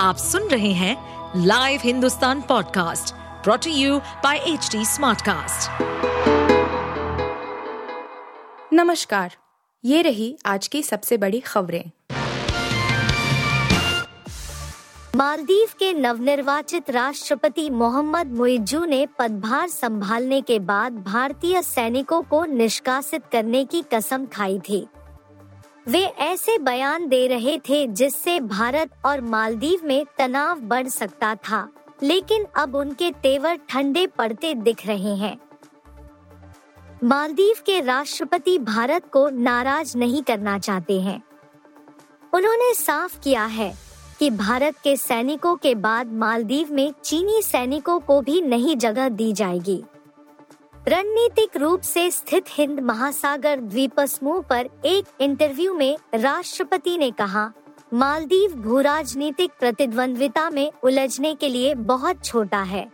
आप सुन रहे हैं live Hindustan podcast brought to you by HT Smartcast. नमस्कार, ये रही आज की सबसे बड़ी खबरें। मालदीव के नवनिर्वाचित राष्ट्रपति मोहम्मद मुइज्जू ने पदभार संभालने के बाद भारतीय सैनिकों को निष्कासित करने की कसम खाई थी। वे ऐसे बयान दे रहे थे जिससे भारत और मालदीव में तनाव बढ़ सकता था, लेकिन अब उनके तेवर ठंडे पड़ते दिख रहे हैं। मालदीव के राष्ट्रपति भारत को नाराज नहीं करना चाहते हैं। उन्होंने साफ किया है कि भारत के सैनिकों के बाद मालदीव में चीनी सैनिकों को भी नहीं जगह दी जाएगी। रणनीतिक रूप से स्थित हिंद महासागर द्वीप समूह पर एक इंटरव्यू में राष्ट्रपति ने कहा, मालदीव भूराजनीतिक प्रतिद्वंद्विता में उलझने के लिए बहुत छोटा है।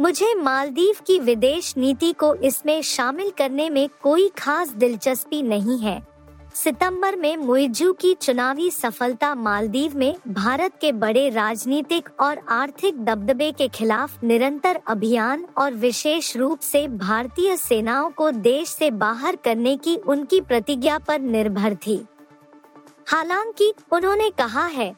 मुझे मालदीव की विदेश नीति को इसमें शामिल करने में कोई खास दिलचस्पी नहीं है। सितंबर में मुइज्जू की चुनावी सफलता मालदीव में भारत के बड़े राजनीतिक और आर्थिक दबदबे के खिलाफ निरंतर अभियान और विशेष रूप से भारतीय सेनाओं को देश से बाहर करने की उनकी प्रतिज्ञा पर निर्भर थी। हालांकि उन्होंने कहा है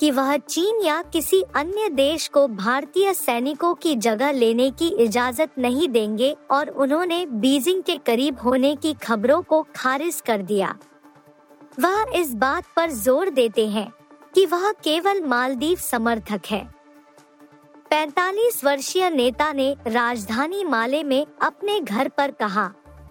कि वह चीन या किसी अन्य देश को भारतीय सैनिकों की जगह लेने की इजाजत नहीं देंगे और उन्होंने बीजिंग के करीब होने की खबरों को खारिज कर दिया। वह इस बात पर जोर देते हैं कि वह केवल मालदीव समर्थक है। 45 वर्षीय नेता ने राजधानी माले में अपने घर पर कहा,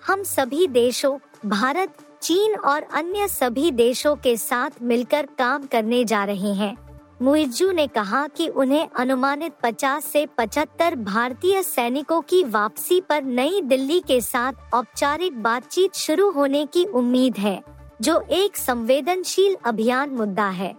हम सभी देशों, भारत, चीन और अन्य सभी देशों के साथ मिलकर काम करने जा रहे हैं। मुइज्जू ने कहा कि उन्हें अनुमानित 50 से 75 भारतीय सैनिकों की वापसी पर नई दिल्ली के साथ औपचारिक बातचीत शुरू होने की उम्मीद है, जो एक संवेदनशील अभियान मुद्दा है।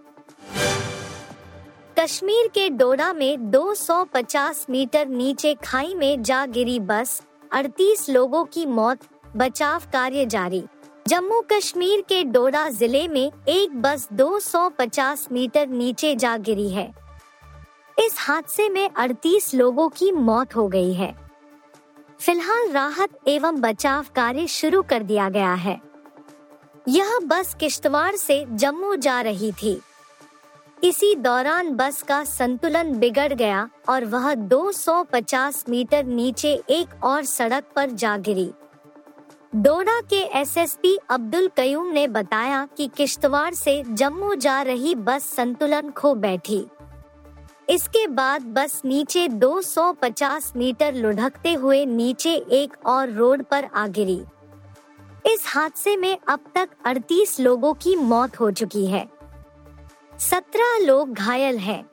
कश्मीर के डोडा में 250 मीटर नीचे खाई में जा गिरी बस, 38 लोगों की मौत, बचाव कार्य जारी। जम्मू कश्मीर के डोडा जिले में एक बस 250 मीटर नीचे जा गिरी है। इस हादसे में 38 लोगों की मौत हो गई है। फिलहाल राहत एवं बचाव कार्य शुरू कर दिया गया है। यह बस किश्तवाड़ से जम्मू जा रही थी। इसी दौरान बस का संतुलन बिगड़ गया और वह 250 मीटर नीचे एक और सड़क पर जा गिरी। डोडा के एसएसपी अब्दुल कयूम ने बताया कि किश्तवाड़ से जम्मू जा रही बस संतुलन खो बैठी। इसके बाद बस नीचे 250 मीटर लुढ़कते हुए नीचे एक और रोड पर आ गिरी। इस हादसे में अब तक 38 लोगों की मौत हो चुकी है, 17 लोग घायल हैं।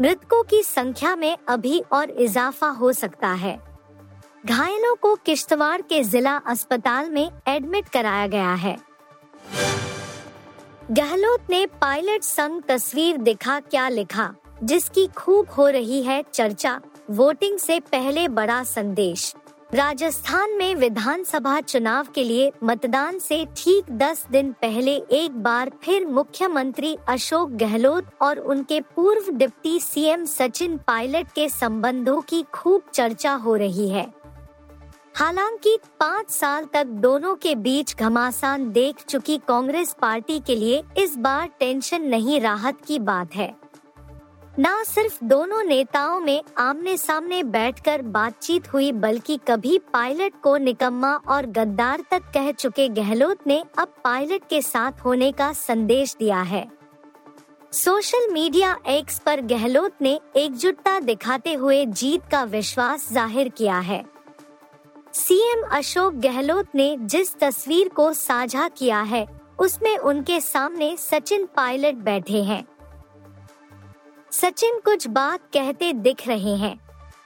मृतकों की संख्या में अभी और इजाफा हो सकता है। घायलों को किश्तवाड़ के जिला अस्पताल में एडमिट कराया गया है। गहलोत ने पायलट संग तस्वीर दिखा क्या लिखा, जिसकी खूब हो रही है चर्चा, वोटिंग से पहले बड़ा संदेश। राजस्थान में विधानसभा चुनाव के लिए मतदान से ठीक 10 दिन पहले एक बार फिर मुख्यमंत्री अशोक गहलोत और उनके पूर्व डिप्टी सीएम सचिन पायलट के संबंधों की खूब चर्चा हो रही है। हालांकि 5 साल तक दोनों के बीच घमासान देख चुकी कांग्रेस पार्टी के लिए इस बार टेंशन नहीं, राहत की बात है। न सिर्फ दोनों नेताओं में आमने सामने बैठकर बातचीत हुई, बल्कि कभी पायलट को निकम्मा और गद्दार तक कह चुके गहलोत ने अब पायलट के साथ होने का संदेश दिया है। सोशल मीडिया एक्स पर गहलोत ने एकजुटता दिखाते हुए जीत का विश्वास जाहिर किया है। सीएम अशोक गहलोत ने जिस तस्वीर को साझा किया है, उसमें उनके सामने सचिन पायलट बैठे हैं। सचिन कुछ बात कहते दिख रहे हैं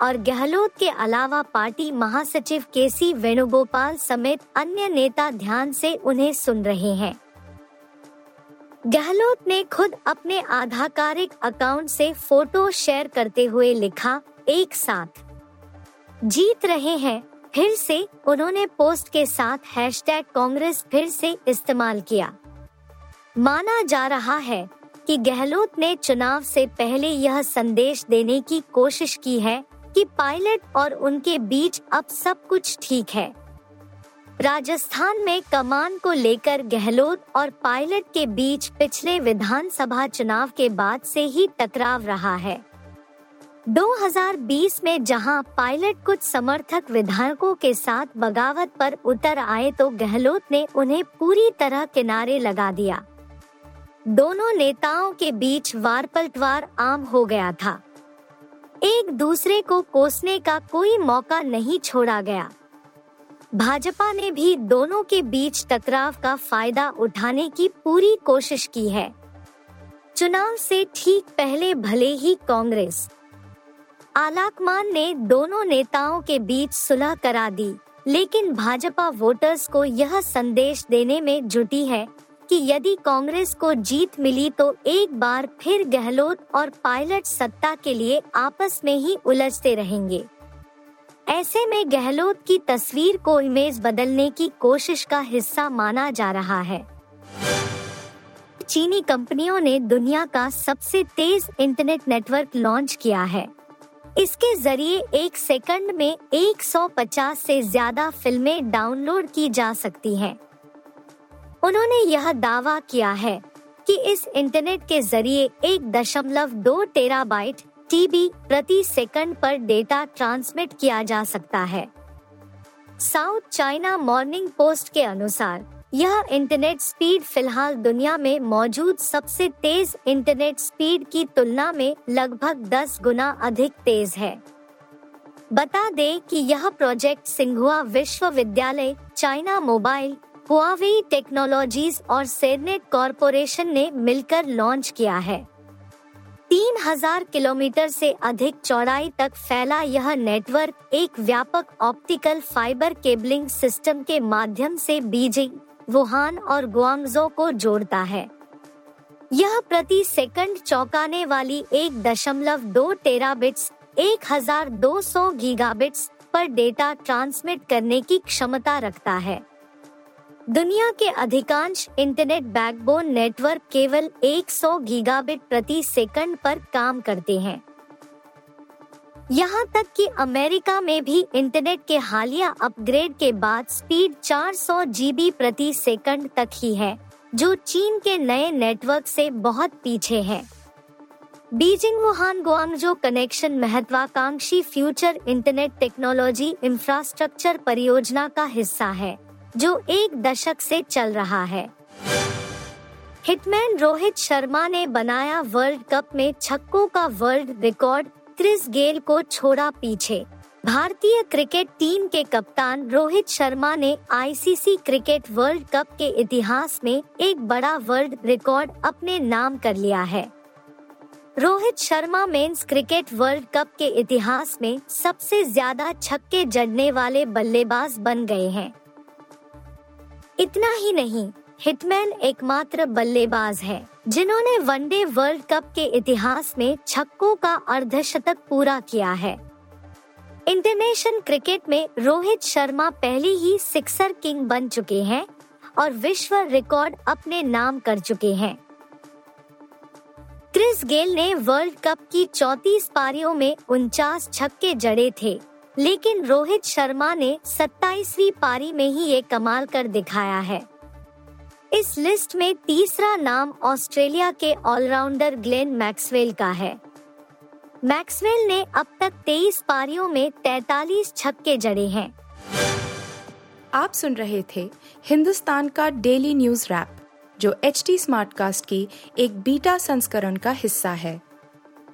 और गहलोत के अलावा पार्टी महासचिव केसी वेणुगोपाल समेत अन्य नेता ध्यान से उन्हें सुन रहे हैं। गहलोत ने खुद अपने आधिकारिक अकाउंट से फोटो शेयर करते हुए लिखा, एक साथ जीत रहे हैं। फिर से उन्होंने पोस्ट के साथ हैशटैग कांग्रेस फिर से इस्तेमाल किया। माना जा रहा है कि गहलोत ने चुनाव से पहले यह संदेश देने की कोशिश की है कि पायलट और उनके बीच अब सब कुछ ठीक है। राजस्थान में कमान को लेकर गहलोत और पायलट के बीच पिछले विधानसभा चुनाव के बाद से ही टकराव रहा है। 2020 में जहां पायलट कुछ समर्थक विधायकों के साथ बगावत पर उतर आए तो गहलोत ने उन्हें पूरी तरह किनारे लगा दिया। दोनों नेताओं के बीच वार पलटवार आम हो गया था। एक दूसरे को कोसने का कोई मौका नहीं छोड़ा गया। भाजपा ने भी दोनों के बीच टकराव का फायदा उठाने की पूरी कोशिश की है। चुनाव से ठीक पहले भले ही कांग्रेस आलाकमान ने दोनों नेताओं के बीच सुलह करा दी, लेकिन भाजपा वोटर्स को यह संदेश देने में जुटी है कि यदि कांग्रेस को जीत मिली तो एक बार फिर गहलोत और पायलट सत्ता के लिए आपस में ही उलझते रहेंगे। ऐसे में गहलोत की तस्वीर को इमेज बदलने की कोशिश का हिस्सा माना जा रहा है। चीनी कंपनियों ने दुनिया का सबसे तेज इंटरनेट नेटवर्क लॉन्च किया है। इसके जरिए एक सेकंड में 150 से ज्यादा फिल्में डाउनलोड की जा सकती हैं। उन्होंने यह दावा किया है कि इस इंटरनेट के जरिए 1.2 टेराबाइट टीबी प्रति सेकंड पर डेटा ट्रांसमिट किया जा सकता है। साउथ चाइना मॉर्निंग पोस्ट के अनुसार यह इंटरनेट स्पीड फिलहाल दुनिया में मौजूद सबसे तेज इंटरनेट स्पीड की तुलना में लगभग 10 गुना अधिक तेज है। बता दें कि यह प्रोजेक्ट सिंघुआ विश्वविद्यालय, चाइना मोबाइल, हुआवेई टेक्नोलॉजीज और सेरनेट कॉरपोरेशन ने मिलकर लॉन्च किया है। 3000 किलोमीटर से अधिक चौड़ाई तक फैला यह नेटवर्क एक व्यापक ऑप्टिकल फाइबर केबलिंग सिस्टम के माध्यम से बीजिंग, वुहान और ग्वांगझो को जोड़ता है। यह प्रति सेकंड चौंकाने वाली 1.2 टेराबिट्स 1200 गीगाबिट्स पर डेटा ट्रांसमिट करने की क्षमता रखता है। दुनिया के अधिकांश इंटरनेट बैकबोन नेटवर्क केवल 100 गीगाबिट प्रति सेकंड पर काम करते हैं। यहाँ तक कि अमेरिका में भी इंटरनेट के हालिया अपग्रेड के बाद स्पीड 400 जीबी प्रति सेकंड तक ही है, जो चीन के नए नेटवर्क से बहुत पीछे है। बीजिंग वुहान ग्वांगझो कनेक्शन महत्वाकांक्षी फ्यूचर इंटरनेट टेक्नोलॉजी इंफ्रास्ट्रक्चर परियोजना का हिस्सा है, जो एक दशक से चल रहा है। हिटमैन रोहित शर्मा ने बनाया वर्ल्ड कप में छक्कों का वर्ल्ड रिकॉर्ड, क्रिस गेल को छोड़ा पीछे। भारतीय क्रिकेट टीम के कप्तान रोहित शर्मा ने आईसीसी क्रिकेट वर्ल्ड कप के इतिहास में एक बड़ा वर्ल्ड रिकॉर्ड अपने नाम कर लिया है। Rohit Sharma men's cricket world cup के इतिहास में सबसे ज्यादा छक्के जड़ने वाले बल्लेबाज बन गए हैं। इतना ही नहीं, हिटमैन एकमात्र बल्लेबाज है जिन्होंने वनडे वर्ल्ड कप के इतिहास में छक्कों का अर्धशतक पूरा किया है। इंटरनेशनल क्रिकेट में रोहित शर्मा पहले ही सिक्सर किंग बन चुके हैं और विश्व रिकॉर्ड अपने नाम कर चुके हैं। क्रिस गेल ने वर्ल्ड कप की 34 पारियों में 49 छक्के जड़े थे, लेकिन रोहित शर्मा ने 27वीं पारी में ही ये कमाल कर दिखाया है। इस लिस्ट में तीसरा नाम ऑस्ट्रेलिया के ऑलराउंडर ग्लेन मैक्सवेल का है। मैक्सवेल ने अब तक 23 पारियों में 43 छक्के जड़े हैं। आप सुन रहे थे हिंदुस्तान का डेली न्यूज रैप, जो HT स्मार्टकास्ट की एक बीटा संस्करण का हिस्सा है।